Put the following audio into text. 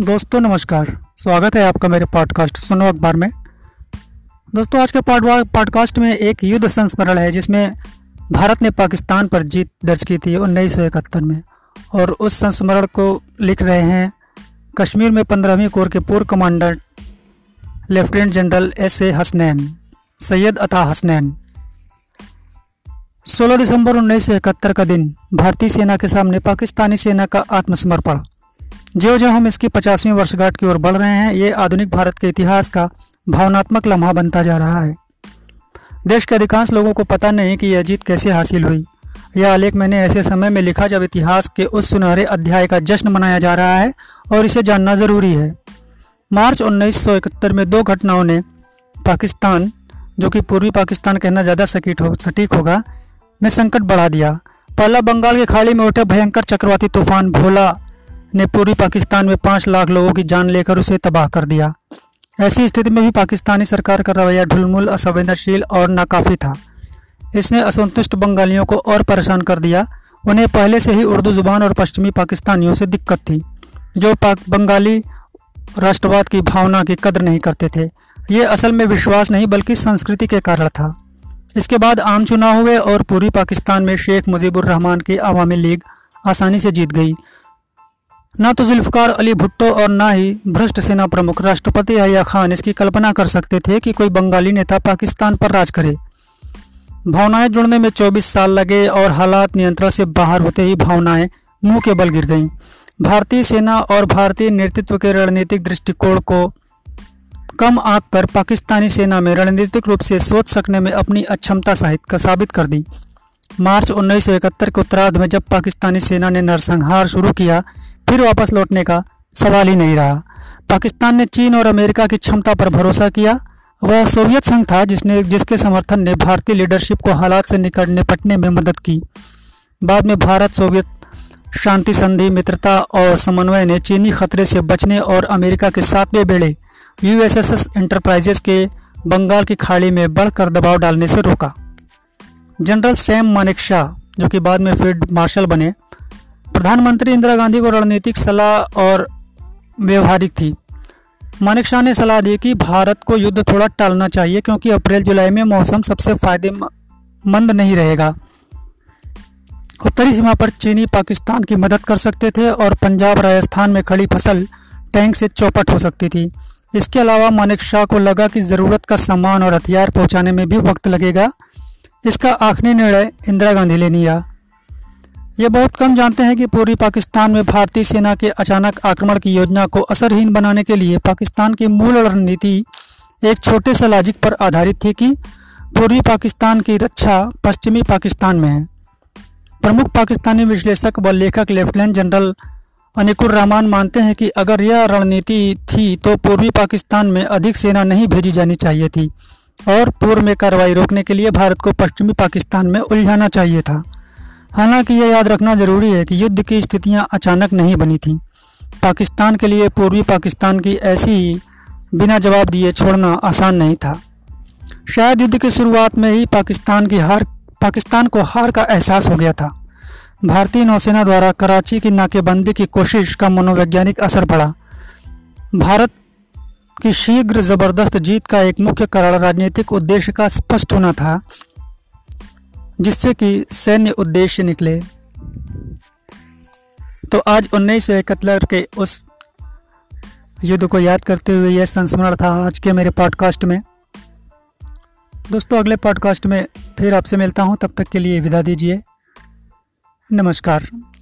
दोस्तों नमस्कार, स्वागत है आपका मेरे पॉडकास्ट सुनो अखबार में। दोस्तों आज के पॉडकास्ट में एक युद्ध संस्मरण है जिसमें भारत ने पाकिस्तान पर जीत दर्ज की थी 1971 में, और उस संस्मरण को लिख रहे हैं कश्मीर में 15वीं कोर के पूर्व commander lieutenant general SA Hasnain Syed Ata Hasnain. 16 दिसंबर 1971 का दिन भारतीय सेना के सामने पाकिस्तानी सेना का आत्मसमर्पण। जो जो हम इसकी 50वीं वर्षगांठ की ओर बढ़ रहे हैं, ये आधुनिक भारत के इतिहास का भावनात्मक लम्हा बनता जा रहा है। देश के अधिकांश लोगों को पता नहीं कि यह जीत कैसे हासिल हुई। यह आलेख मैंने ऐसे समय में लिखा जब इतिहास के उस सुनहरे अध्याय का जश्न मनाया जा रहा है और इसे जानना ज़रूरी है। मार्च 1971 में दो घटनाओं ने पाकिस्तान, जो कि पूर्वी पाकिस्तान कहना ज़्यादा सटीक होगा, में संकट बढ़ा दिया। पहला, बंगाल की खाड़ी में उठे भयंकर चक्रवाती तूफान भोला ने पूर्वी पाकिस्तान में 5 लाख लोगों की जान लेकर उसे तबाह कर दिया। ऐसी स्थिति में भी पाकिस्तानी सरकार का रवैया ढुलमुल, असंवेदनशील और नाकाफ़ी था। इसने असंतुष्ट बंगालियों को और परेशान कर दिया। उन्हें पहले से ही उर्दू ज़ुबान और पश्चिमी पाकिस्तानियों से दिक्कत थी, जो बंगाली राष्ट्रवाद की भावना की कदर नहीं करते थे। ये असल में विश्वास नहीं बल्कि संस्कृति के कारण था। इसके बाद आम चुनाव हुए और पूर्वी पाकिस्तान में शेख मुजीबुर रहमान की आवामी लीग आसानी से जीत गई। ना तो जुल्फिकार अली भुट्टो और ना ही भ्रष्ट सेना प्रमुख राष्ट्रपति यहया खान इसकी कल्पना कर सकते थे कि कोई बंगाली नेता पाकिस्तान पर राज करे। भावनाएं जुड़ने में 24 साल लगे और हालात नियंत्रण से बाहर होते ही भावनाएं मुंह के बल गिर गईं। भारतीय सेना और भारतीय नेतृत्व के रणनीतिक दृष्टिकोण को कम आंक कर पाकिस्तानी सेना में रणनीतिक रूप से सोच सकने में अपनी अक्षमता साबित कर दी। मार्च 1971 के उत्तरार्ध में जब पाकिस्तानी सेना ने नरसंहार शुरू किया, फिर वापस लौटने का सवाल ही नहीं रहा। पाकिस्तान ने चीन और अमेरिका की क्षमता पर भरोसा किया। वह सोवियत संघ था जिसके समर्थन ने भारतीय लीडरशिप को हालात से निपटने में मदद की। बाद में भारत सोवियत शांति संधि, मित्रता और समन्वय ने चीनी खतरे से बचने और अमेरिका के 7वें बेड़े USS एंटरप्राइजेस के बंगाल की खाड़ी में बढ़कर दबाव डालने से रोका। जनरल सैम मानेकशॉ, जो कि बाद में फील्ड मार्शल बने, प्रधानमंत्री इंदिरा गांधी को रणनीतिक सलाह और व्यवहारिक थी। मानेकशॉ ने सलाह दी कि भारत को युद्ध थोड़ा टालना चाहिए क्योंकि अप्रैल जुलाई में मौसम सबसे फायदेमंद नहीं रहेगा। उत्तरी सीमा पर चीनी पाकिस्तान की मदद कर सकते थे और पंजाब राजस्थान में खड़ी फसल टैंक से चौपट हो सकती थी। इसके अलावा मानेकशॉ को लगा कि ज़रूरत का सामान और हथियार पहुंचाने में भी वक्त लगेगा। इसका आखिरी निर्णय इंदिरा गांधी ने लिया। ये बहुत कम जानते हैं कि पूर्वी पाकिस्तान में भारतीय सेना के अचानक आक्रमण की योजना को असरहीन बनाने के लिए पाकिस्तान की मूल रणनीति एक छोटे से लॉजिक पर आधारित थी कि पूर्वी पाकिस्तान की रक्षा पश्चिमी पाकिस्तान में है। प्रमुख पाकिस्तानी विश्लेषक व लेखक लेफ्टिनेंट जनरल अनिकुर रहमान मानते हैं कि अगर यह रणनीति थी तो पूर्वी पाकिस्तान में अधिक सेना नहीं भेजी जानी चाहिए थी और पूर्व में कार्रवाई रोकने के लिए भारत को पश्चिमी पाकिस्तान में उलझाना चाहिए था। हालांकि यह याद रखना ज़रूरी है कि युद्ध की स्थितियां अचानक नहीं बनी थीं। पाकिस्तान के लिए पूर्वी पाकिस्तान की ऐसी ही बिना जवाब दिए छोड़ना आसान नहीं था। शायद युद्ध की शुरुआत में ही पाकिस्तान को हार का एहसास हो गया था। भारतीय नौसेना द्वारा कराची की नाकेबंदी की कोशिश का मनोवैज्ञानिक असर पड़ा। भारत की शीघ्र ज़बरदस्त जीत का एक मुख्य कारण राजनीतिक उद्देश्य का स्पष्ट होना था, जिससे कि सैन्य उद्देश्य निकले। तो आज 1971 के उस युद्ध को याद करते हुए यह संस्मरण था आज के मेरे पॉडकास्ट में। दोस्तों अगले पॉडकास्ट में फिर आपसे मिलता हूँ, तब तक के लिए विदा दीजिए। नमस्कार।